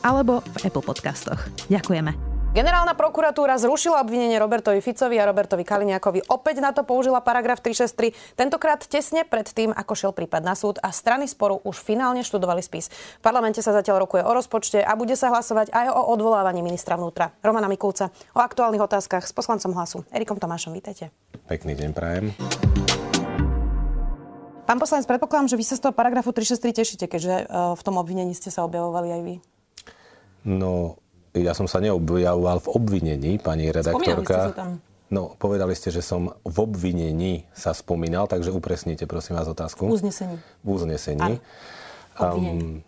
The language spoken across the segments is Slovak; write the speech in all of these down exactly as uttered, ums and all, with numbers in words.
alebo v Apple Podcastoch. Ďakujeme. Generálna prokuratúra zrušila obvinenie Robertovi Ficovi a Robertovi Kaliňákovi. Opäť na to použila paragraf tri šesť tri, tentokrát tesne pred tým, ako šiel prípad na súd a strany sporu už finálne študovali spis. V parlamente sa zatiaľ rokuje o rozpočte a bude sa hlasovať aj o odvolávaní ministra vnútra Romana Mikulca. O aktuálnych otázkach s poslancom Hlasu Erikom Tomášom. Vítajte. Pekný deň prajem. Pán poslanec, predpokladám, že vy sa z toho paragrafu tri šesť tri tešíte, keďže v tom obvinení ste sa objavovali aj vy. No... Ja som sa neobjavoval v obvinení, pani redaktorka. Spomínali ste sa tam. No, povedali ste, že som v obvinení sa spomínal, takže upresnite, prosím vás, otázku. V uznesení. V uznesení. Um,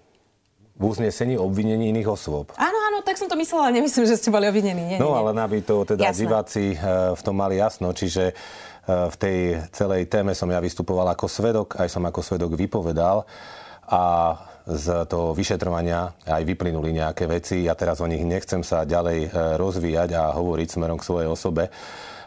v uznesení obvinení iných osôb. Áno, áno, tak som to myslela, ale nemyslím, že ste boli obvinení. Nie, no, nie, ale aby to teda jasné. Diváci uh, v tom mali jasno, čiže uh, v tej celej téme som ja vystupoval ako svedok, aj som ako svedok vypovedal a z toho vyšetrovania aj vyplynuli nejaké veci. Ja teraz o nich nechcem sa ďalej rozvíjať a hovoriť smerom k svojej osobe.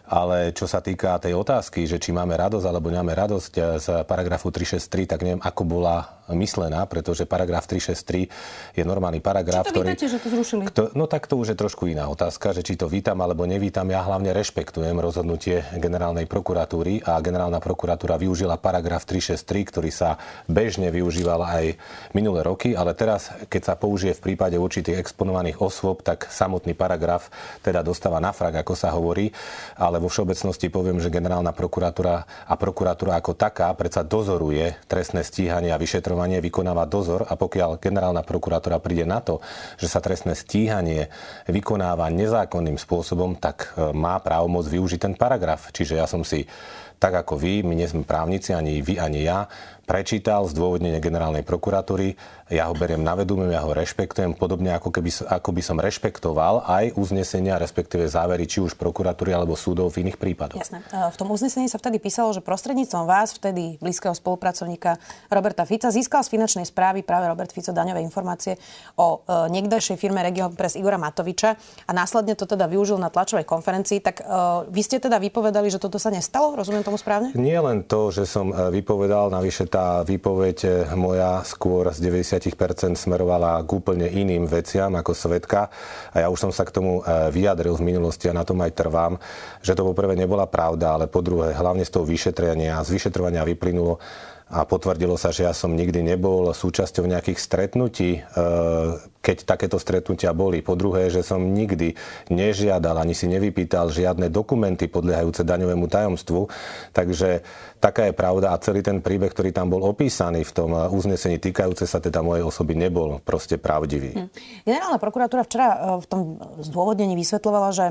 Ale čo sa týka tej otázky, že či máme radosť alebo nemáme radosť z paragrafu tri šesť tri, tak neviem, ako bola myslená, pretože paragraf tri šesť tri je normálny paragraf, ktorý... Či to vítate, ktorý, že to zrušili? Kto, no tak to už je trošku iná otázka, že či to vítam alebo nevítam. Ja hlavne rešpektujem rozhodnutie generálnej prokuratúry a generálna prokuratúra využila paragraf tri šesť tri, ktorý sa bežne využíval aj minulé roky, ale teraz, keď sa použije v prípade určitých exponovaných osôb, tak samotný paragraf teda dostáva na frak, ako sa hovorí. Ale vo všeobecnosti poviem, že generálna prokuratúra a prokuratúra ako taká predsa dozoruje trestné stíhanie a vyšetrovanie, vykonáva dozor a pokiaľ generálna prokuratúra príde na to, že sa trestné stíhanie vykonáva nezákonným spôsobom, tak má právomoc využiť ten paragraf. Čiže ja som si, tak ako vy, my nie sme právnici, ani vy, ani ja, prečítal zdôvodnenie generálnej prokuratúry, ja ho beriem na vedomie, ja ho rešpektujem, podobne ako keby, ako by som rešpektoval aj uznesenia, respektíve závery, či už prokuratúry alebo súdov v iných prípadoch. Jasné. V tom uznesení sa vtedy písalo, že prostredníctvom vás, vtedy blízkeho spolupracovníka Roberta Fica, získal z finančnej správy práve Robert Fico daňové informácie o niekdajšej firme Region Press Igora Matoviča a následne to teda využil na tlačovej konferencii. Tak vy ste teda vypovedali, že toto sa nestalo? Rozumiem tomu správne? Nie len to, že som vypovedal, navyše tá výpoveď moja skôr z deväťdesiat percent smerovala k úplne iným veciam ako svedka. A ja už som sa k tomu vyjadril v minulosti a na tom aj trvám, že to poprvé nebola pravda, ale po druhé, hlavne z toho vyšetrenia, z vyšetrovania vyplynulo a potvrdilo sa, že ja som nikdy nebol súčasťou nejakých stretnutí, keď takéto stretnutia boli. Po druhé, že som nikdy nežiadal, ani si nevypýtal žiadne dokumenty podliehajúce daňovému tajomstvu. Takže taká je pravda a celý ten príbeh, ktorý tam bol opísaný v tom uznesení týkajúce sa teda mojej osoby, nebol proste pravdivý. Hm. Generálna prokuratúra včera v tom zdôvodnení vysvetľovala, že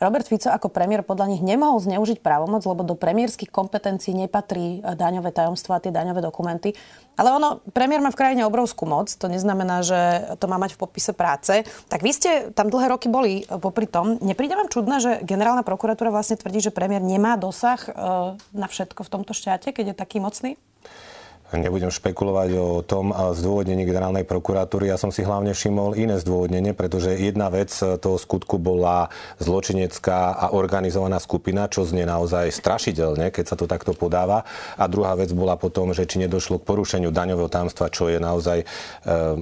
Robert Fico ako premiér podľa nich nemohol zneužiť právomoc, lebo do premiérskych kompetencií nepatrí daňové tajomstvo a tie daňové dokumenty. Ale ono, premiér má v krajine obrovskú moc, to neznamená, že to má mať v popise práce. Tak vy ste tam dlhé roky boli popri tom. Nepríde vám čudné, že generálna prokuratúra vlastne tvrdí, že premiér nemá dosah na všetko v tomto štáte, keď je taký mocný? Nebudem špekulovať o tom zdôvodnení generálnej prokuratúry. Ja som si hlavne všimol iné zdôvodnenie, pretože jedna vec toho skutku bola zločinecká a organizovaná skupina, čo znie naozaj strašidelne, keď sa to takto podáva. A druhá vec bola potom, že či nedošlo k porušeniu daňového tajomstva, čo je naozaj e,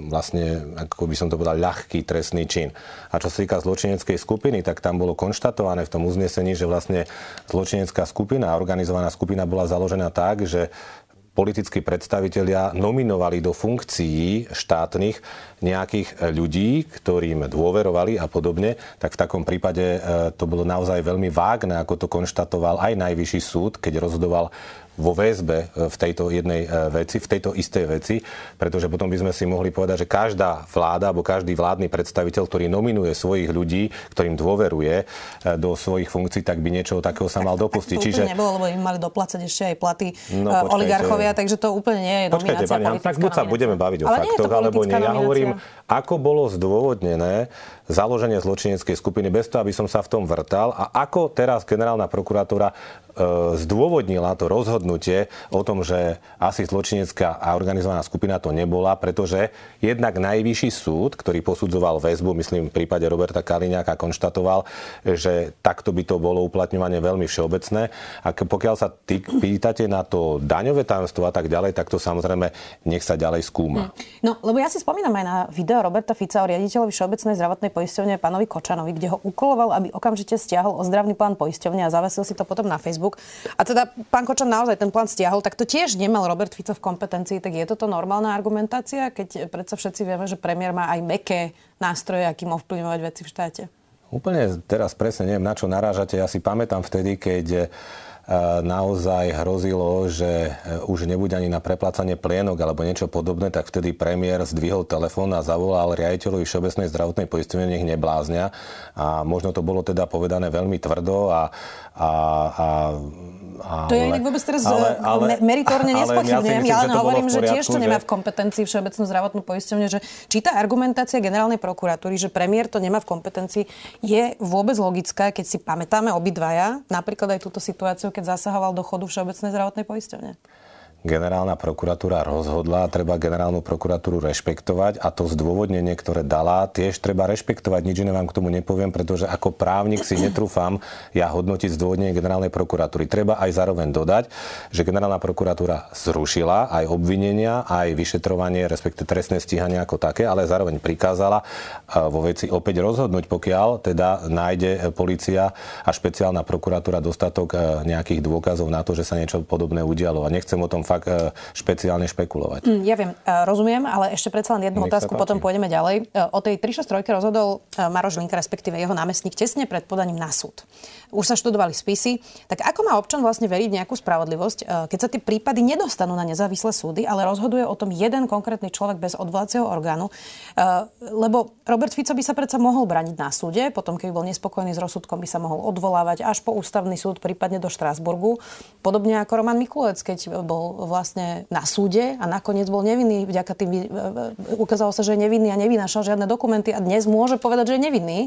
vlastne, ako by som to povedal, ľahký trestný čin. A čo sa týka zločineckej skupiny, tak tam bolo konštatované v tom uznesení, že vlastne zločinecká skupina, organizovaná skupina bola založená tak, že politickí predstavitelia nominovali do funkcií štátnych nejakých ľudí, ktorým dôverovali a podobne, tak v takom prípade to bolo naozaj veľmi vágne, ako to konštatoval aj najvyšší súd, keď rozhodoval vo väzbe v tejto jednej veci, v tejto istej veci, pretože potom by sme si mohli povedať, že každá vláda alebo každý vládny predstaviteľ, ktorý nominuje svojich ľudí, ktorým dôveruje do svojich funkcií, tak by niečo takého sa mal dopustiť. Čiže to nebolo, lebo im mali doplácať ešte aj platy no, počkajte, oligarchovia, takže to úplne nie je nominácia. Počkajte, pani, tak buď sa budeme baviť o ale faktoch, alebo nie. Ja hovorím, ako bolo zdôvodnené založenie zločineckej skupiny bez toho, aby som sa v tom vrtal a ako teraz generálna prokuratúra e, zdôvodnila to rozhodnutie o tom, že asi zločinecká a organizovaná skupina to nebola, pretože jednak najvyšší súd, ktorý posudzoval väzbu, myslím v prípade Roberta Kaliňáka, konštatoval, že takto by to bolo uplatňovanie veľmi všeobecné a pokiaľ sa ty pýtate na to daňové tajomstvo a tak ďalej, tak to samozrejme nech sa ďalej skúma. No, lebo ja si spomínam aj na video Roberta Fica o riaditeľovi Všeobecnej zdravotnej poisťovne pánovi Kočanovi, kde ho ukoloval, aby okamžite stiahol ozdravný plán poisťovne a zavesil si to potom na Facebook. A teda pán Kočan naozaj ten plán stiahol, tak to tiež nemal Robert Fico v kompetencii, tak je toto normálna argumentácia, keď predsa všetci vieme, že premiér má aj mäkké nástroje, akým ovplyvňovať veci v štáte. Úplne teraz presne neviem, na čo narážate. Ja si pamätám vtedy, keď naozaj hrozilo, že už nebude ani na preplácanie plienok alebo niečo podobné, tak vtedy premiér zdvihol telefón a zavolal riaditeľovi Všeobecnej zdravotnej poisťovne, nech nebláznia. A možno to bolo teda povedané veľmi tvrdo a... a, a ale, to ja inak vôbec teraz ale, ale, meritorne nespochybňujem. Ja, ja len hovorím, že tiež to nemá v kompetencii Všeobecnú zdravotnú poisťovňu, že či tá argumentácia generálnej prokuratúry, že premiér to nemá v kompetencii, je vôbec logická, keď si pamätáme obidvaja, napríklad aj túto situáciu, keď zasahoval do chodu Všeobecnej zdravotnej poisťovne. Generálna prokuratúra rozhodla, treba generálnu prokuratúru rešpektovať a to zdôvodnenie, ktoré dala, tiež treba rešpektovať. Nič iné vám k tomu nepoviem, pretože ako právnik si netrúfam ja hodnotiť zdôvodnenie generálnej prokuratúry. Treba aj zároveň dodať, že generálna prokuratúra zrušila aj obvinenia, aj vyšetrovanie, respektive trestné stíhanie ako také, ale zároveň prikázala vo veci opäť rozhodnúť, pokiaľ teda nájde polícia a špeciálna prokuratúra dostatok nejakých dôkazov na to, že sa niečo podobné udialo. A nechcem o tom špeciálne špekulovať. Mm, ja viem, rozumiem, ale ešte predsa len jednu Nech otázku, potom pôjdeme ďalej. O tej tri šesť tri rozhodol Maroš Linka, respektíve jeho námestník, tesne pred podaním na súd. Už sa študovali spisy. Tak ako má občan vlastne veriť nejakú spravodlivosť, keď sa tie prípady nedostanú na nezávislé súdy, ale rozhoduje o tom jeden konkrétny človek bez odvolacieho orgánu? Lebo Robert Fico by sa predsa mohol braniť na súde, potom keby bol nespokojný s rozsudkom, by sa mohol odvolávať až po ústavný súd, prípadne do Štrasburgu, podobne ako Roman Mikulec, keď bol vlastne na súde a nakoniec bol nevinný. Vďaka tým ukázalo sa, že je nevinný a nevynášal žiadne dokumenty a dnes môže povedať, že je nevinný.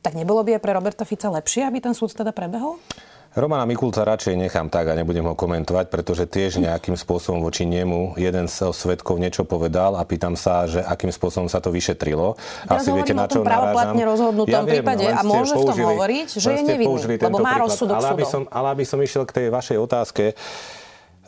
Tak nebolo by aj pre Roberta Fica lepšie, aby ten súd teda prebehol? Romana Mikulca radšej nechám tak a nebudem ho komentovať, pretože tiež nejakým spôsobom voči nemu jeden z svedkov niečo povedal a pýtam sa, že akým spôsobom sa to vyšetrilo. Ja asi viete, na čo narážam. Ja viem, prípade, a môže použili, v tom hovoriť, že je nevinný, lebo má rozsudok súdov. Ale aby som išiel k tej vašej otázke,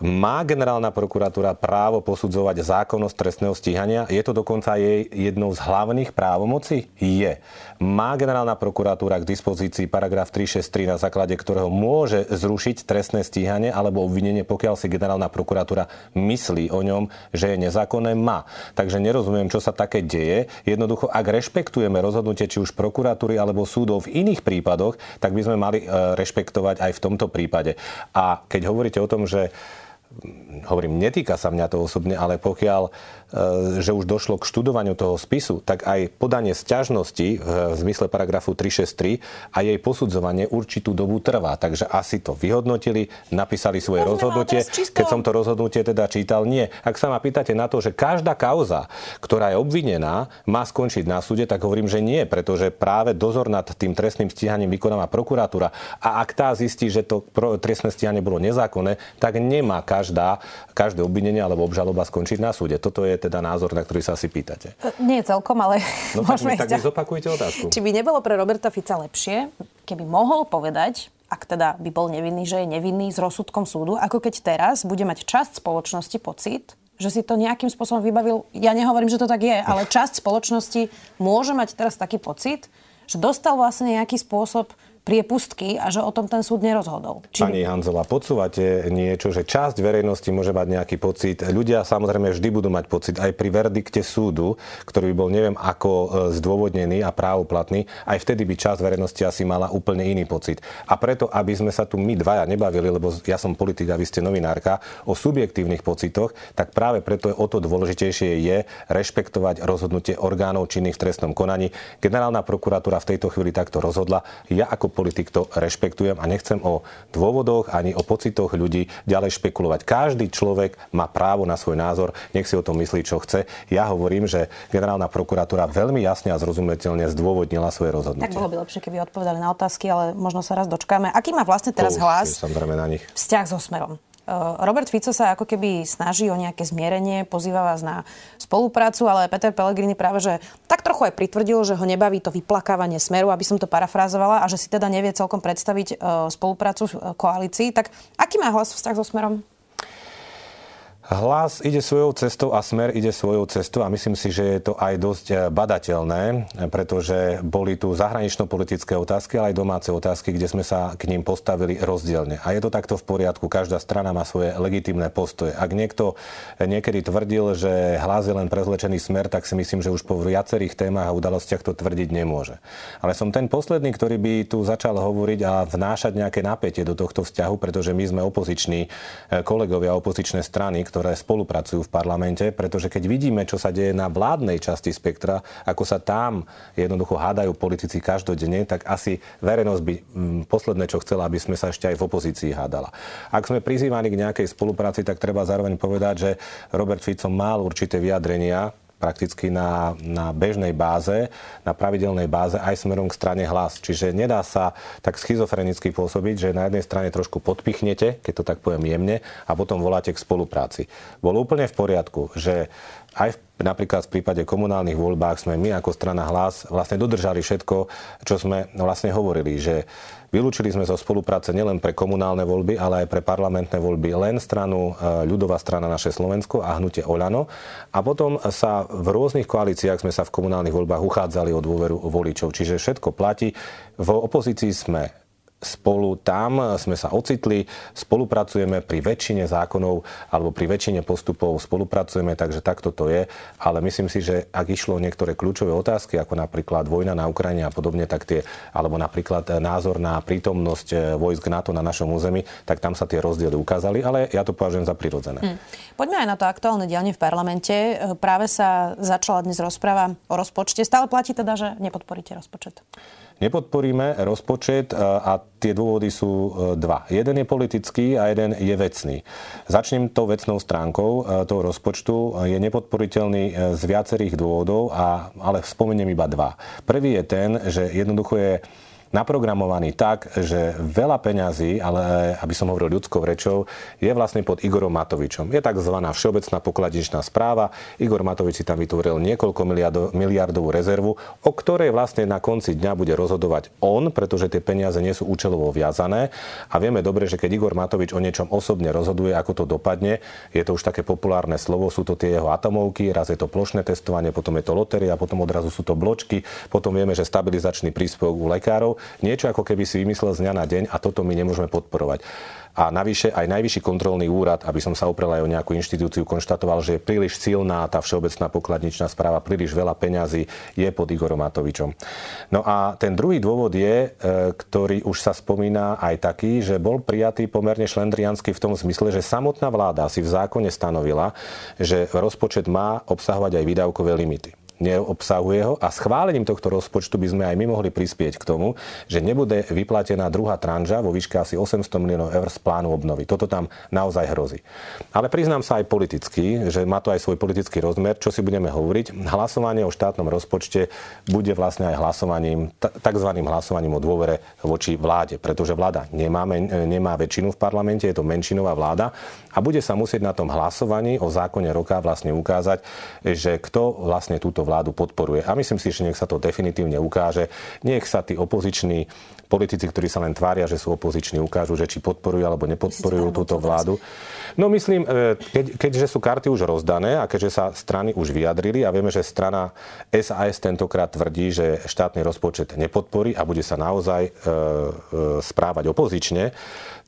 má generálna prokuratúra právo posudzovať zákonnosť trestného stíhania? Je to dokonca jej jednou z hlavných právomocí? Je. Má generálna prokuratúra k dispozícii paragraf tri šesť tri, na základe ktorého môže zrušiť trestné stíhanie alebo obvinenie, pokiaľ si generálna prokuratúra myslí o ňom, že je nezákonné? Má. Takže nerozumiem, čo sa také deje. Jednoducho, ak rešpektujeme rozhodnutie či už prokuratúry alebo súdov v iných prípadoch, tak by sme mali rešpektovať aj v tomto prípade. A keď hovoríte o tom, že hovorím, netýka sa mňa to osobne, ale pokiaľ, že už došlo k študovaniu toho spisu, tak aj podanie sťažnosti v zmysle paragrafu tri šesť tri a jej posudzovanie určitú dobu trvá. Takže asi to vyhodnotili, napísali svoje Môžeme rozhodnutie. Čisto... Keď som to rozhodnutie teda čítal, nie. Ak sa ma pýtate na to, že každá kauza, ktorá je obvinená, má skončiť na súde, tak hovorím, že nie, pretože práve dozor nad tým trestným stíhaním vykonáva prokuratúra. A ak tá zistí, že to trestné stíhanie bolo nezákonné, tak nemá Každá, každé obvinenie alebo obžaloba skončiť na súde. Toto je teda názor, na ktorý sa asi pýtate. Nie celkom, ale no, môžeme... Tak mi zopakujte otázku. Či by nebolo pre Roberta Fica lepšie, keby mohol povedať, ak teda by bol nevinný, že je nevinný s rozsudkom súdu, ako keď teraz bude mať časť spoločnosti pocit, že si to nejakým spôsobom vybavil... Ja nehovorím, že to tak je, ale časť spoločnosti môže mať teraz taký pocit, že dostal vlastne nejaký spôsob priepustky a že o tom ten súd nerozhodol. Či... Pani Hanzelová, podsúvate niečo, že časť verejnosti môže mať nejaký pocit. Ľudia samozrejme vždy budú mať pocit aj pri verdikte súdu, ktorý by bol neviem ako zdôvodnený a právoplatný, aj vtedy by časť verejnosti asi mala úplne iný pocit. A preto, aby sme sa tu my dvaja nebavili, lebo ja som politik a vy ste novinárka, o subjektívnych pocitoch, tak práve preto je o to dôležitejšie je rešpektovať rozhodnutie orgánov činných v trestnom konaní. Generálna prokuratúra v tejto chvíli takto rozhodla. Ja ako politik to rešpektujem a nechcem o dôvodoch ani o pocitoch ľudí ďalej špekulovať. Každý človek má právo na svoj názor, nech si o tom myslí, čo chce. Ja hovorím, že generálna prokuratúra veľmi jasne a zrozumiteľne zdôvodnila svoje rozhodnutie. Tak bolo by lepšie, keby odpovedali na otázky, ale možno sa raz dočkáme. Aký má vlastne teraz to hlas? Vzťah so Smerom. Robert Fico sa ako keby snaží o nejaké zmierenie, pozýva vás na spoluprácu, ale Peter Pellegrini práve, že tak trochu aj pritvrdil, že ho nebaví to vyplakávanie Smeru, aby som to parafrázovala, a že si teda nevie celkom predstaviť spoluprácu koalícii. Tak aký má hlas vzťah so Smerom? Hlas ide svojou cestou a Smer ide svojou cestou a myslím si, že je to aj dosť badateľné, pretože boli tu zahranično-politické otázky, ale aj domáce otázky, kde sme sa k ním postavili rozdielne. A je to takto v poriadku, každá strana má svoje legitímne postoje. Ak niekto niekedy tvrdil, že hlas je len prezlečený Smer, tak si myslím, že už po viacerých témach a udalostiach to tvrdiť nemôže. Ale som ten posledný, ktorý by tu začal hovoriť a vnášať nejaké napätie do tohto vzťahu, pretože my sme opoziční kolegovia, opozičné strany, ktoré spolupracujú v parlamente, pretože keď vidíme, čo sa deje na vládnej časti spektra, ako sa tam jednoducho hádajú politici každodenne, tak asi verejnosť by posledné, čo chcela, aby sme sa ešte aj v opozícii hádala. Ak sme prizývaní k nejakej spolupráci, tak treba zároveň povedať, že Robert Fico mal určité vyjadrenia, prakticky na, na bežnej báze, na pravidelnej báze aj smerom k strane Hlas. Čiže nedá sa tak schizofrenicky pôsobiť, že na jednej strane trošku podpichnete, keď to tak poviem jemne, a potom voláte k spolupráci. Bolo úplne v poriadku, že aj v napríklad v prípade komunálnych voľbách sme my ako strana Hlas vlastne dodržali všetko, čo sme vlastne hovorili, že vylúčili sme zo spolupráce nielen pre komunálne voľby, ale aj pre parlamentné voľby len stranu Ľudová strana Naše Slovensko a hnutie Oľano. A potom sa v rôznych koalíciách sme sa v komunálnych voľbách uchádzali o dôveru voličov. Čiže všetko platí. V opozícii sme spolu, tam sme sa ocitli, spolupracujeme pri väčšine zákonov alebo pri väčšine postupov spolupracujeme, takže takto to je, ale myslím si, že ak išlo o niektoré kľúčové otázky, ako napríklad vojna na Ukrajine a podobne, tak tie, alebo napríklad názor na prítomnosť vojsk NATO na našom území, tak tam sa tie rozdiely ukázali, ale ja to považujem za prirodzené. Hmm. Poďme aj na to aktuálne dianie v parlamente. Práve sa začala dnes rozpráva o rozpočte. Stále platí teda, že nepodporíte rozpočet? Nepodporíme rozpočet a tie dôvody sú dva. Jeden je politický a jeden je vecný. Začnem tou vecnou stránkou toho rozpočtu. Je nepodporiteľný z viacerých dôvodov, a, ale spomeniem iba dva. Prvý je ten, že jednoducho je naprogramovaný tak, že veľa peňazí, ale aby som hovoril ľudskou rečou, je vlastne pod Igorom Matovičom. Je takzvaná všeobecná pokladničná správa. Igor Matovič si tam vytvoril niekoľko miliardovú rezervu, o ktorej vlastne na konci dňa bude rozhodovať on, pretože tie peniaze nie sú účelovo viazané. A vieme dobre, že keď Igor Matovič o niečom osobne rozhoduje, ako to dopadne, je to už také populárne slovo, sú to tie jeho atomovky, raz je to plošné testovanie, potom je to lotéria, potom odrazu sú to bločky, potom vieme, že stabilizačný príspevok u lekárov. Niečo ako keby si vymyslel z dňa na deň a toto my nemôžeme podporovať. A navyše aj najvyšší kontrolný úrad, aby som sa oprel aj o nejakú inštitúciu, konštatoval, že je príliš silná tá všeobecná pokladničná správa, príliš veľa peňazí je pod Igorom Matovičom. No a ten druhý dôvod je, ktorý už sa spomína aj taký, že bol prijatý pomerne šlendriansky v tom zmysle, že samotná vláda si v zákone stanovila, že rozpočet má obsahovať aj výdavkové limity. Neobsahuje ho a schválením tohto rozpočtu by sme aj my mohli prispieť k tomu, že nebude vyplatená druhá tranža vo výške asi osemsto miliónov eur z plánu obnovy. Toto tam naozaj hrozí. Ale priznám sa aj politicky, že má to aj svoj politický rozmer, čo si budeme hovoriť. Hlasovanie o štátnom rozpočte bude vlastne aj hlasovaním, takzvaným hlasovaním o dôvere voči vláde, pretože vláda nemá, nemá väčšinu v parlamente, je to menšinová vláda a bude sa musieť na tom hlasovaní o zákone roka vlastne ukázať, že kto vlastne túto vládu podporuje. A myslím si, že nech sa to definitívne ukáže. Nech sa tí opoziční politici, ktorí sa len tvária, že sú opoziční, ukážu, že či podporujú alebo nepodporujú túto vládu. No myslím, keď, keďže sú karty už rozdané a keďže sa strany už vyjadrili a vieme, že strana es a es tentokrát tvrdí, že štátny rozpočet nepodporí a bude sa naozaj e, e, správať opozične,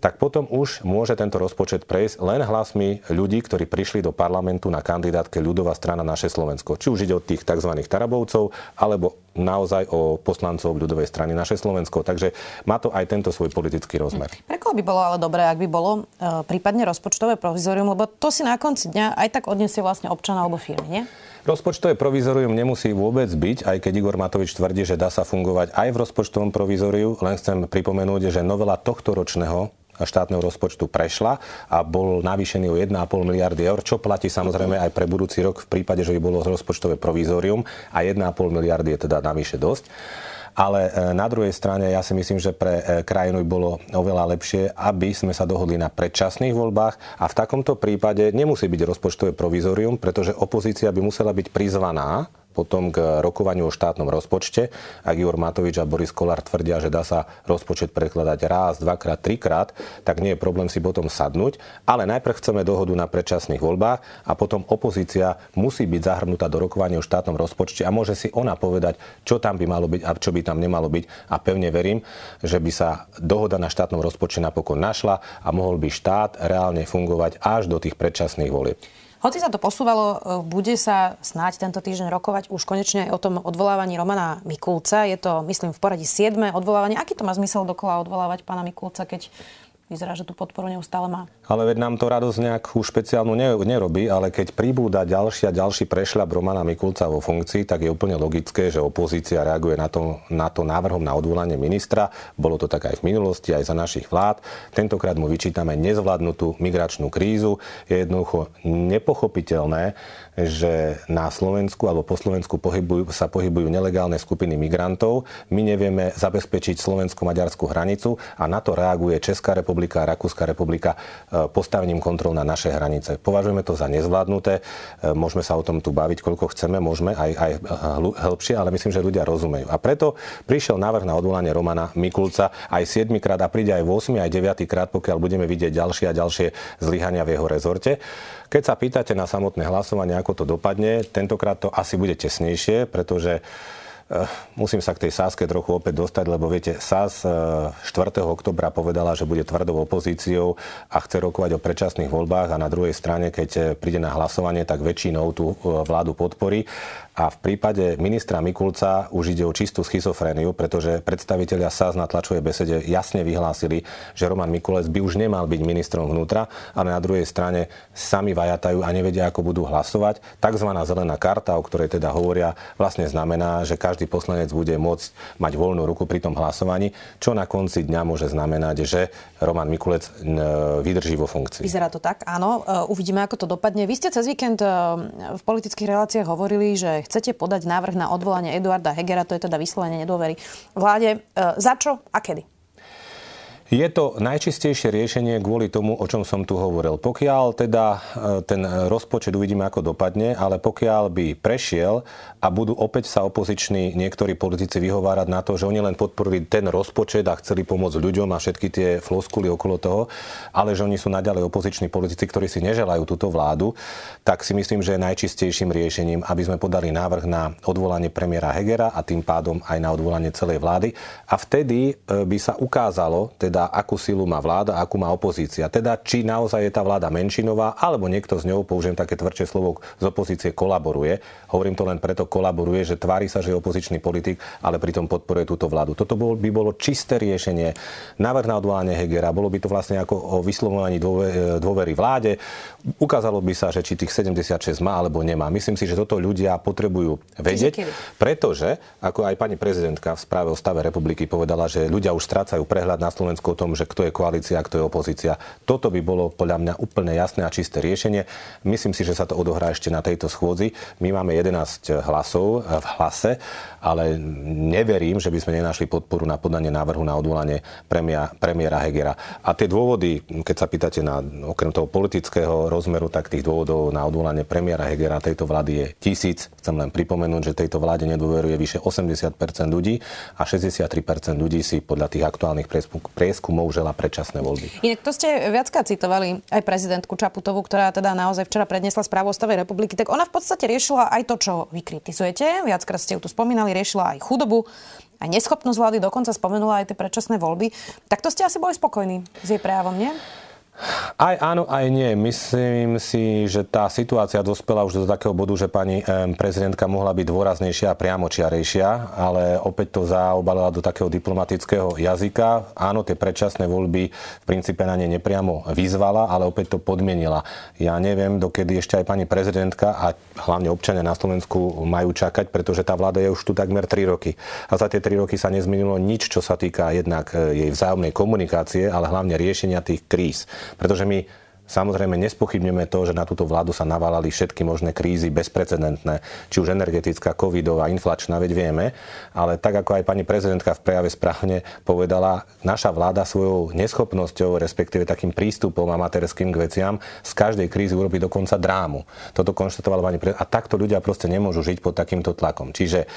tak potom už môže tento rozpočet prejsť len hlasmi ľudí, ktorí prišli do parlamentu na kandidátke Ľudová strana Naše Slovensko. Či už ide o tých tzv. Tarabovcov, alebo naozaj o poslancov Ľudovej strany Naše Slovensko. Takže má to aj tento svoj politický rozmer. Pre koho by bolo ale dobré, ak by bolo e, prípadne rozpočtové provizorium, lebo to si na konci dňa aj tak odniesie vlastne občan alebo firmy, nie? Rozpočtové provizorium nemusí vôbec byť, aj keď Igor Matovič tvrdí, že dá sa fungovať aj v rozpočtovom provizoriu. Len chcem pripomenúť, že novela tohtoročného štátneho rozpočtu prešla a bol navýšený o jeden a pol miliardy eur, čo platí samozrejme aj pre budúci rok v prípade, že by bolo rozpočtové provizorium, a jeden a pol miliardy je teda navyše dosť. Ale na druhej strane ja si myslím, že pre krajinu bolo oveľa lepšie, aby sme sa dohodli na predčasných voľbách, a v takomto prípade nemusí byť rozpočtové provizorium, pretože opozícia by musela byť prizvaná potom k rokovaniu o štátnom rozpočte. Ak Igor Matovič a Boris Kolár tvrdia, že dá sa rozpočet prekladať raz, dvakrát, trikrát, tak nie je problém si potom sadnúť. Ale najprv chceme dohodu na predčasných voľbách a potom opozícia musí byť zahrnutá do rokovania o štátnom rozpočte a môže si ona povedať, čo tam by malo byť a čo by tam nemalo byť. A pevne verím, že by sa dohoda na štátnom rozpočte napokon našla a mohol by štát reálne fungovať až do tých predčasných volieb. Hoci sa to posúvalo, bude sa snáď tento týždeň rokovať už konečne aj o tom odvolávaní Romana Mikulca. Je to, myslím, v poradí siedme odvolávanie. Aký to má zmysel dokola odvolávať pána Mikulca, keď vyzerá, že tú podporu neustále má? Ale veď nám to radosť nejakú špeciálnu nerobí, ale keď pribúda ďalší a ďalší prešľab Romana Mikulca vo funkcii, tak je úplne logické, že opozícia reaguje na to, na to návrhom na odvolanie ministra. Bolo to tak aj v minulosti, aj za našich vlád. Tentokrát mu vyčítame nezvládnutú migračnú krízu. Je jednoducho nepochopiteľné, že na Slovensku alebo po Slovensku pohybujú, sa pohybujú nelegálne skupiny migrantov. My nevieme zabezpečiť slovensko-maďarskú hranicu a na to reaguje Česká republika a Rakúska republika postavením kontrol na naše hranice. Považujeme to za nezvládnuté. Môžeme sa o tom tu baviť, koľko chceme, môžeme aj, aj hĺbšie, ale myslím, že ľudia rozumejú. A preto prišiel návrh na odvolanie Romana Mikulca aj siedmikrát a príde aj ôsmy, aj deviaty krát, pokiaľ budeme vidieť ďalšie a ďalšie zlyhania v jeho rezorte. Keď sa pýtate na samotné hlasovanie, ako to dopadne, tentokrát to asi bude tesnejšie, pretože musím sa k tej SaSke trochu opäť dostať, lebo viete, SaS štvrtého októbra povedala, že bude tvrdou opozíciou a chce rokovať o predčasných voľbách, a na druhej strane, keď príde na hlasovanie, tak väčšinou tú vládu podporí. A v prípade ministra Mikulca už ide o čistú schizofréniu, pretože predstavitelia SaS na tlačovej besede jasne vyhlásili, že Roman Mikulec by už nemal byť ministrom vnútra, ale na druhej strane sami vajatajú a nevedia, ako budú hlasovať. Takzvaná zelená karta, o ktorej teda hovoria, vlastne znamená, že každý poslanec bude môcť mať voľnú ruku pri tom hlasovaní, čo na konci dňa môže znamenať, že Roman Mikulec vydrží vo funkcii. Vyzerá to tak, áno. Uvidíme, ako to dopadne. Vy ste cez víkend v politických reláciách hovorili, že chcete podať návrh na odvolanie Eduarda Hegera, to je teda vyslovenie nedôvery vláde. E, za čo a kedy? Je to najčistejšie riešenie kvôli tomu, o čom som tu hovoril. Pokiaľ teda ten rozpočet uvidíme, ako dopadne, ale pokiaľ by prešiel a budú opäť sa opoziční niektorí politici vyhovárať na to, že oni len podporili ten rozpočet a chceli pomôcť ľuďom a všetky tie floskuly okolo toho, ale že oni sú naďalej opoziční politici, ktorí si neželajú túto vládu, tak si myslím, že je najčistejším riešením, aby sme podali návrh na odvolanie premiéra Hegera a tým pádom aj na odvolanie celej vlády. A vtedy by sa ukázalo, teda akú silu má vláda, akú má opozícia. Teda, či naozaj je tá vláda menšinová, alebo niekto z ňou, použijem také tvrdšie slovo, z opozície kolaboruje. Hovorím to len preto, kolaboruje, že tvári sa, že je opozičný politik, ale pritom podporuje túto vládu. Toto by bolo čisté riešenie. Návrh na odvolanie Hegera, bolo by to vlastne ako o vyslovovaní dôvery vláde. Ukázalo by sa, že či tých sedemdesiatšesť má, alebo nemá. Myslím si, že toto ľudia potrebujú vedieť, pretože, ako aj pani prezidentka v správe o stave republiky povedala, že ľudia už strácajú prehľad na Slovensku o tom, že kto je koalícia a kto je opozícia. Toto by bolo podľa mňa úplne jasné a čisté riešenie. Myslím si, že sa to odohrá ešte na tejto schôdzi. My máme jedenásť hlasov v Hlase, ale neverím, že by sme nenašli podporu na podanie návrhu na odvolanie premiéra, premiéra Hegera. A tie dôvody, keď sa pýtate na okrem toho politického rozmeru, tak tých dôvodov na odvolanie premiéra Hegera tejto vlády je tisíc. Chcem len pripomenúť, že tejto vláde nedôveruje vyše osemdesiat percent ľudí a šesťdesiattri percent ľudí si podľa tých aktuálnych prieskumov žela predčasné voľby. Inak to ste viackrát citovali aj prezidentku Čaputovú, ktorá teda naozaj včera predniesla správu o stave republiky, tak ona v podstate riešila aj to, čo vy kritizujete. Viackrát ste ju tu spomínali, riešila aj chudobu, aj neschopnosť vlády, dokonca spomenula aj tie predčasné voľby. Tak to ste asi boli spokojní s jej prejavom, nie? Aj áno, aj nie. Myslím si, že tá situácia dospela už do takého bodu, že pani prezidentka mohla byť dôraznejšia a priamočiarejšia, ale opäť to zaobalila do takého diplomatického jazyka. Áno, tie predčasné voľby v princípe na ne nepriamo vyzvala, ale opäť to podmienila. Ja neviem, dokedy ešte aj pani prezidentka a hlavne občania na Slovensku majú čakať, pretože tá vláda je už tu takmer tri roky. A za tie tri roky sa nezmenilo nič, čo sa týka jednak jej vzájomnej komunikácie, ale hlavne riešenia tých kríz. Pretože my samozrejme nespochybneme to, že na túto vládu sa navalali všetky možné krízy bezprecedentné, či už energetická, covidová, inflačná, veď vieme, ale tak ako aj pani prezidentka v prejave správne povedala, naša vláda svojou neschopnosťou, respektíve takým prístupom amatérským k veciam z každej krízy urobí dokonca drámu. Toto konštatovala pani prezidentka. A takto ľudia proste nemôžu žiť pod takýmto tlakom. Čiže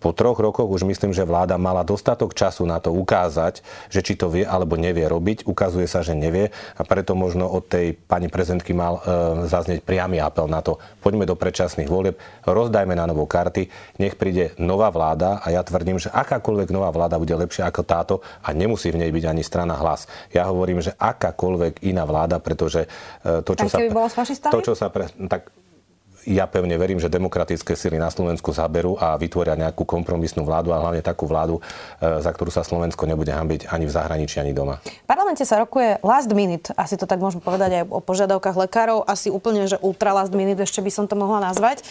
po troch rokoch už myslím, že vláda mala dostatok času na to ukázať, že či to vie alebo nevie robiť. Ukazuje sa, že nevie, a preto možno od tej pani prezidentky mal e, zaznieť priamy apel na to. Poďme do predčasných volieb, rozdajme na novo karty, nech príde nová vláda a ja tvrdím, že akákoľvek nová vláda bude lepšia ako táto a nemusí v nej byť ani strana Hlas. Ja hovorím, že akákoľvek iná vláda, pretože e, to, čo sa, to, čo sa pre, tak ja pevne verím, že demokratické sily na Slovensku zaberú a vytvoria nejakú kompromisnú vládu a hlavne takú vládu, za ktorú sa Slovensko nebude hanbiť ani v zahraničí, ani doma. V parlamente sa rokuje last minute, asi to tak môžem povedať aj o požiadavkách lekárov, asi úplne, že ultra last minute, ešte by som to mohla nazvať.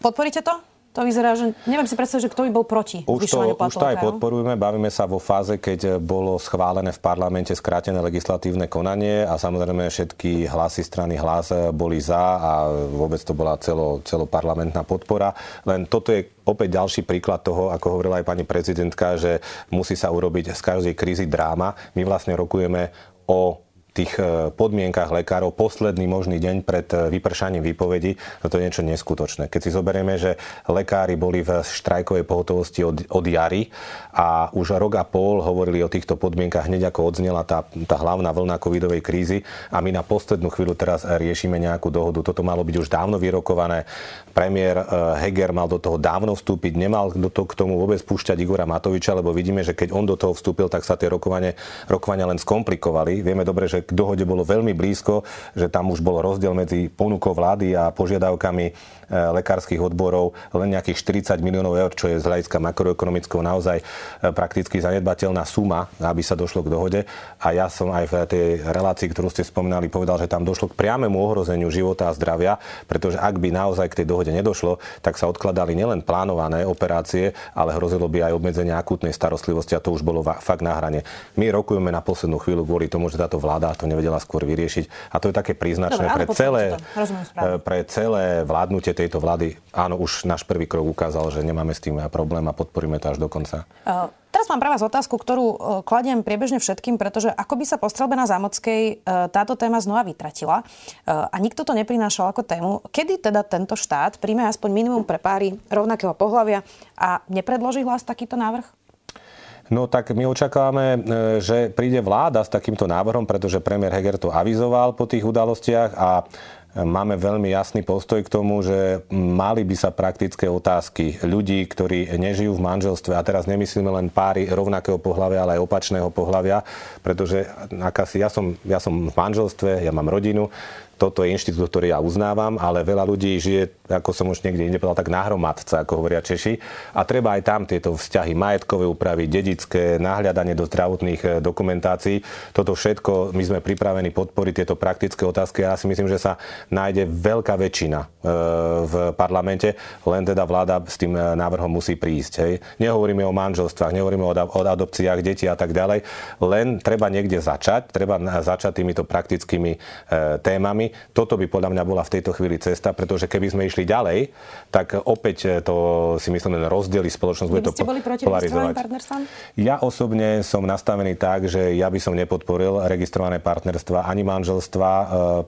Podporíte to? To vyzerá, že neviem si predstaviť, že kto by bol proti zvyšovaniu platov lekárov. Už to aj podporujeme, bavíme sa vo fáze, keď bolo schválené v parlamente skrátené legislatívne konanie a samozrejme všetky hlasy strany Hlas boli za a vôbec to bola celo, celoparlamentná podpora. Len toto je opäť ďalší príklad toho, ako hovorila aj pani prezidentka, že musí sa urobiť z každej krízy dráma. My vlastne rokujeme o tých podmienkach lekárov posledný možný deň pred vypršaním výpovedí, to je niečo neskutočné. Keď si zoberieme, že lekári boli v štrajkovej pohotovosti od, od jary a už rok a pol hovorili o týchto podmienkach hneď ako odznela tá, tá hlavná vlna covidovej krízy a my na poslednú chvíľu teraz riešime nejakú dohodu. Toto malo byť už dávno vyrokované. Premiér Heger mal do toho dávno vstúpiť, nemal do toho, k tomu vôbec púšťať Igora Matoviča, lebo vidíme, že keď on do toho vstúpil, tak sa tie rokovania, rokovania len skomplikovali. Vieme dobre, že k dohode bolo veľmi blízko, že tam už bol rozdiel medzi ponukou vlády a požiadavkami lekárskych odborov len nejakých štyridsať miliónov eur, čo je z hľadiska makroekonomického naozaj prakticky zanedbateľná suma, aby sa došlo k dohode. A ja som aj v tej relácii, ktorú ste spomínali, povedal, že tam došlo k priamemu ohrozeniu života a zdravia, pretože ak by naozaj k tej dohode nedošlo, tak sa odkladali nielen plánované operácie, ale hrozilo by aj obmedzenie akútnej starostlivosti a to už bolo fakt na hrane. My rokujeme na poslednú chvíľu kvôli tomu, že táto vláda to nevedela skôr vyriešiť. A to je také príznačné Dobre, pre, celé, pre celé vládnutie tejto vlády. Áno, už náš prvý krok ukázal, že nemáme s tým problém a podporíme to až do konca. Uh, teraz mám pre vás otázku, ktorú uh, kladiem priebežne všetkým, pretože ako by sa po strelbe na Zámockej uh, táto téma znova vytratila uh, a nikto to neprinášal ako tému. Kedy teda tento štát príjme aspoň minimum pre páry rovnakého pohlavia a nepredloží Hlas takýto návrh? No tak my očakávame, že príde vláda s takýmto návrhom, pretože premiér Heger to avizoval po tých udalostiach a máme veľmi jasný postoj k tomu, že mali by sa praktické otázky ľudí, ktorí nežijú v manželstve, a teraz nemyslíme len páry rovnakého pohlavia, ale aj opačného pohlavia, pretože akási ja som, ja som v manželstve, ja mám rodinu, toto je inštitút, ktorý ja uznávam, ale veľa ľudí žije, ako som už niekde inde povedal, tak na hromadca, ako hovoria Češi. A treba aj tam tieto vzťahy majetkové úpravy, dedické, nahliadanie do zdravotných dokumentácií. Toto všetko my sme pripravení podporiť, tieto praktické otázky. Ja si myslím, že sa nájde veľká väčšina v parlamente, len teda vláda s tým návrhom musí prísť. Hej. Nehovoríme o manželstvách, nehovoríme o adopciách detí a tak ďalej. Len treba niekde začať, treba začať týmito praktickými témami. Toto by podľa mňa bola v tejto chvíli cesta, pretože keby sme išli ďalej, tak opäť to si myslím len rozdielí spoločnosť, bude to polarizovať. Ja osobne som nastavený tak, že ja by som nepodporil registrované partnerstva, ani manželstva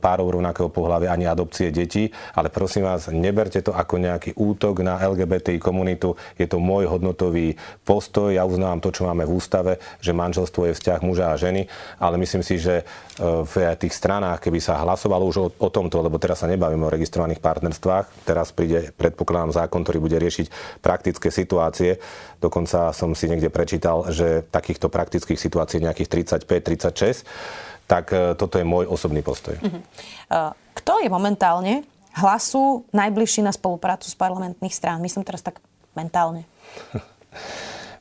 párov rovnakého pohlavia, ani adopcie detí, ale prosím vás, neberte to ako nejaký útok na el gé bé té í komunitu. Je to môj hodnotový postoj. Ja uznávam to, čo máme v ústave, že manželstvo je vzťah muža a ženy, ale myslím si, že v tých stranách, keby sa hlasovalo už o, o tomto, lebo teraz sa nebavíme o registrovaných partnerstvách. Teraz príde, predpokladám, zákon, ktorý bude riešiť praktické situácie. Dokonca som si niekde prečítal, že takýchto praktických situácií nejakých tridsaťpäť tridsaťšesť. Tak toto je môj osobný postoj. Kto je momentálne Hlasu najbližší na spoluprácu z parlamentných strán? Myslím teraz tak mentálne.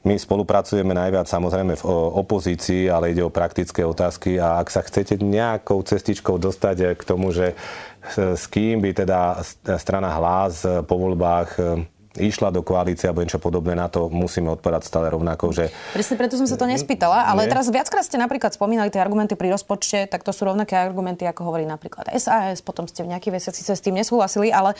My spolupracujeme najviac samozrejme v opozícii, ale ide o praktické otázky a ak sa chcete nejakou cestičkou dostať k tomu, že s kým by teda strana Hlas po voľbách išla do koalície alebo niečo podobné, na to musíme odpovedať stále rovnako, že... Presne preto som sa to nespýtala, ale nie. Teraz viackrát ste napríklad spomínali tie argumenty pri rozpočte, tak to sú rovnaké argumenty, ako hovorí napríklad es a es, potom ste v nejakých veciach s tým nesúhlasili, ale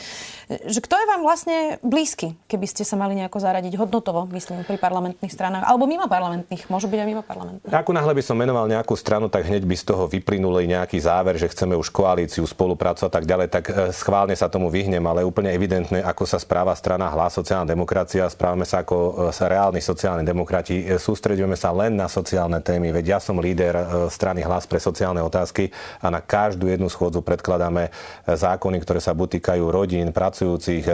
že kto je vám vlastne blízky, keby ste sa mali nejako zaradiť hodnotovo, myslím, pri parlamentných stranách, alebo mimo parlamentných, môžu byť aj mimo parlamentných. Ako náhle by som menoval nejakú stranu, tak hneď by z toho vyplynul nejaký záver, že chceme už koalíciu, spoluprácu a tak ďalej, tak schválne sa tomu vyhnem, ale úplne evidentné, ako sa správa strana Hlas, sociálna demokracia, správame sa ako sa reálni sociálni demokrati, sústreďujeme sa len na sociálne témy, veď ja som líder strany Hlas pre sociálne otázky a na každú jednu schôdzu predkladáme zákony, ktoré sa buď týkajú rodín, pracujúcich,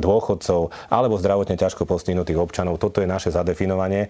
dôchodcov alebo zdravotne ťažko postihnutých občanov. Toto je naše zadefinovanie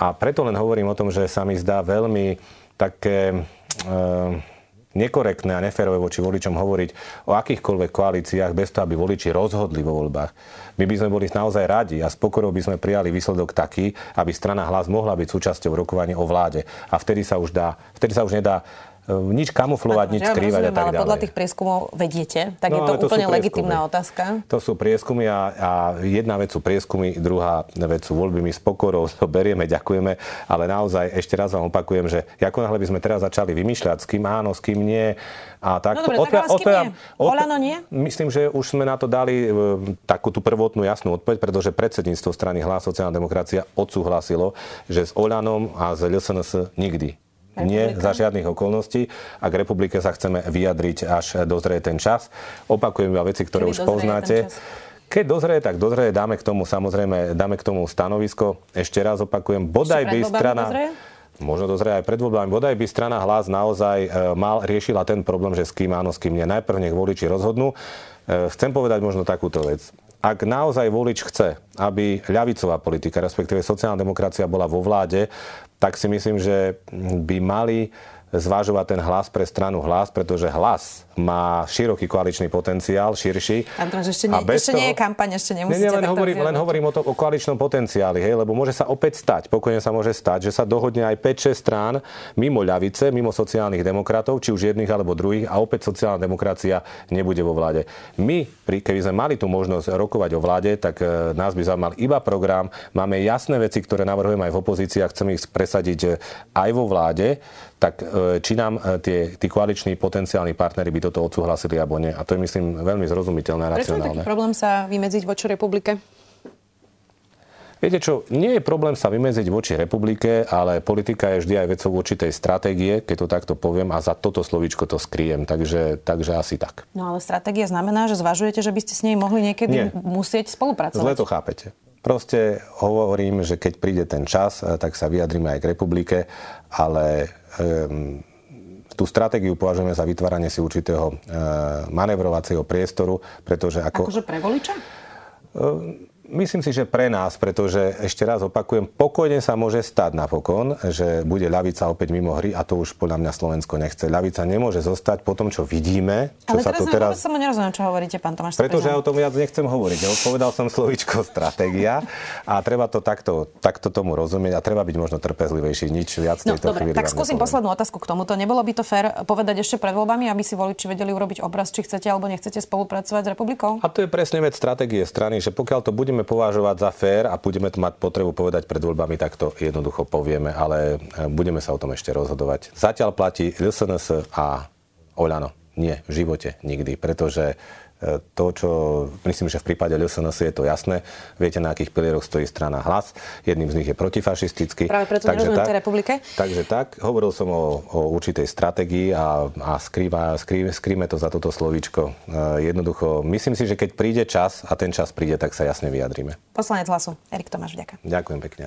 a preto len hovorím o tom, že sa mi zdá veľmi také... E, nekorektné a neférové voči voličom hovoriť o akýchkoľvek koalíciách bez toho, aby voliči rozhodli vo voľbách. My by sme boli naozaj radi a s pokorou by sme prijali výsledok taký, aby strana Hlas mohla byť súčasťou rokovania o vláde. A vtedy sa už dá, vtedy sa už nedá nič kamuflovať, ano, nič skrývať a tak ďalej. Podľa tých prieskumov vediete, tak no, je to, to úplne legitímna otázka. To sú prieskumy a, a jedna vec sú prieskumy, druhá vec sú voľby. My s pokorou to berieme, ďakujeme, ale naozaj ešte raz vám opakujem, že ako náhle by sme teraz začali vymýšľať, s kým áno, s kým nie. A tak, no dobre, odpra- tak ale s kým odpra- nie? Olano nie? Myslím, že už sme na to dali e, takú tú prvotnú jasnú odpoveď, pretože predsedníctvo strany Hlas sociálna demokracia odsúhlasilo, že s Olanom a s el es en es nikdy. Nie, za žiadnych okolností. A k republike sa chceme vyjadriť, až dozrie ten čas. Opakujem iba veci, ktoré Kedy už poznáte. Keď dozrie, tak dozrie. Dáme k tomu samozrejme, dáme k tomu stanovisko. Ešte raz opakujem, bodaj by strana... Dozrie? Možno dozrie aj pred voľbami. Bodaj by strana Hlas naozaj mal, riešila ten problém, že s kým áno, s kým nie. Najprv nech voliči rozhodnú. Chcem povedať možno takúto vec. Ak naozaj volič chce, aby ľavicová politika, respektíve sociálna demokracia bola vo vláde, tak si myslím, že by mali zvážovať ten Hlas pre stranu Hlas, pretože Hlas má široký koaličný potenciál, širší. Andrán, ešte nie, ešte toho, nie je kampaň, ešte nemusíte nie, nie, len, hovorím, len hovorím o, to, o koaličnom potenciáli, hej, lebo môže sa opäť stať, pokojne sa môže stať, že sa dohodne aj päť šesť strán mimo ľavice, mimo sociálnych demokratov, či už jedných alebo druhých, a opäť sociálna demokracia nebude vo vláde. My, keby sme mali tú možnosť rokovať o vláde, tak e, nás by zaujímal iba program. Máme jasné veci, ktoré navrhujeme aj v opozícii a chceme ich presadiť aj vo vláde, tak či nám tie, tí koaliční potenciálni partneri by toto odsúhlasili alebo nie. A to je, myslím, veľmi zrozumiteľné a racionálne. Prečo je taký problém sa vymedziť voči republike? Viete čo, nie je problém sa vymedziť voči republike, ale politika je vždy aj vecou určitej stratégie, keď to takto poviem, a za toto slovíčko to skryjem, takže, takže asi tak. No ale stratégia znamená, že zvažujete, že by ste s nej mohli niekedy nie. musieť spolupracovať. Zle to chápete. Proste hovorím, že keď príde ten čas, tak sa vyjadríme aj k republike, ale um, tú stratégiu považujeme za vytváranie si určitého uh, manevrovacieho priestoru, pretože ako... Akože pre voliča? Um, Myslím si, že pre nás, pretože ešte raz opakujem, pokojne sa môže stať napokon, že bude ľavica opäť mimo hry a to už podľa mňa Slovensko nechce. Ľavica nemôže zostať po tom, čo vidíme. Čo ale sa teraz to teraz... som nerozumiem, čo hovoríte, pán Tomáš. Pretože ja o tom viac nechcem hovoriť. Odpovedal som slovíčko stratégia a treba to takto, takto tomu rozumieť a treba byť možno trpezlivejší. Nič viac v tejto no, chvíli. Tak skúsim poslednú otázku k tomuto. Nebolo by to fér povedať ešte pred voľbami, aby si voliči vedeli urobiť obraz, či chcete alebo nechcete spolupracovať s republikou? A to je presne vec stratégie strany, že pokiaľ to budeme považovať za fér a budeme to mať potrebu povedať pred voľbami, tak to jednoducho povieme, ale budeme sa o tom ešte rozhodovať. Zatiaľ platí el es en es a Oľano. Nie, v živote nikdy, pretože to, čo myslím, že v prípade el es en es je to jasné. Viete, na akých pilieroch stojí strana Hlas. Jedným z nich je protifašistický. Práve preto nerozumiem tej republike. Takže tak, hovoril som o, o určitej stratégii a, a skrýva, skrý, skrýme to za toto slovíčko. E, jednoducho, myslím si, že keď príde čas a ten čas príde, tak sa jasne vyjadríme. Poslanec Hlasu, Erik Tomáš, vďaka. Ďakujem pekne.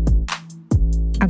Ak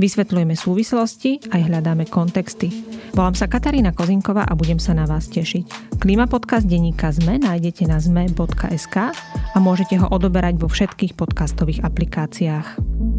Vysvetľujeme súvislosti a hľadáme kontexty. Volám sa Katarína Kozinková a budem sa na vás tešiť. Klíma podcast Denníka Sme nájdete na zet em e bodka es ká a môžete ho odoberať vo všetkých podcastových aplikáciách.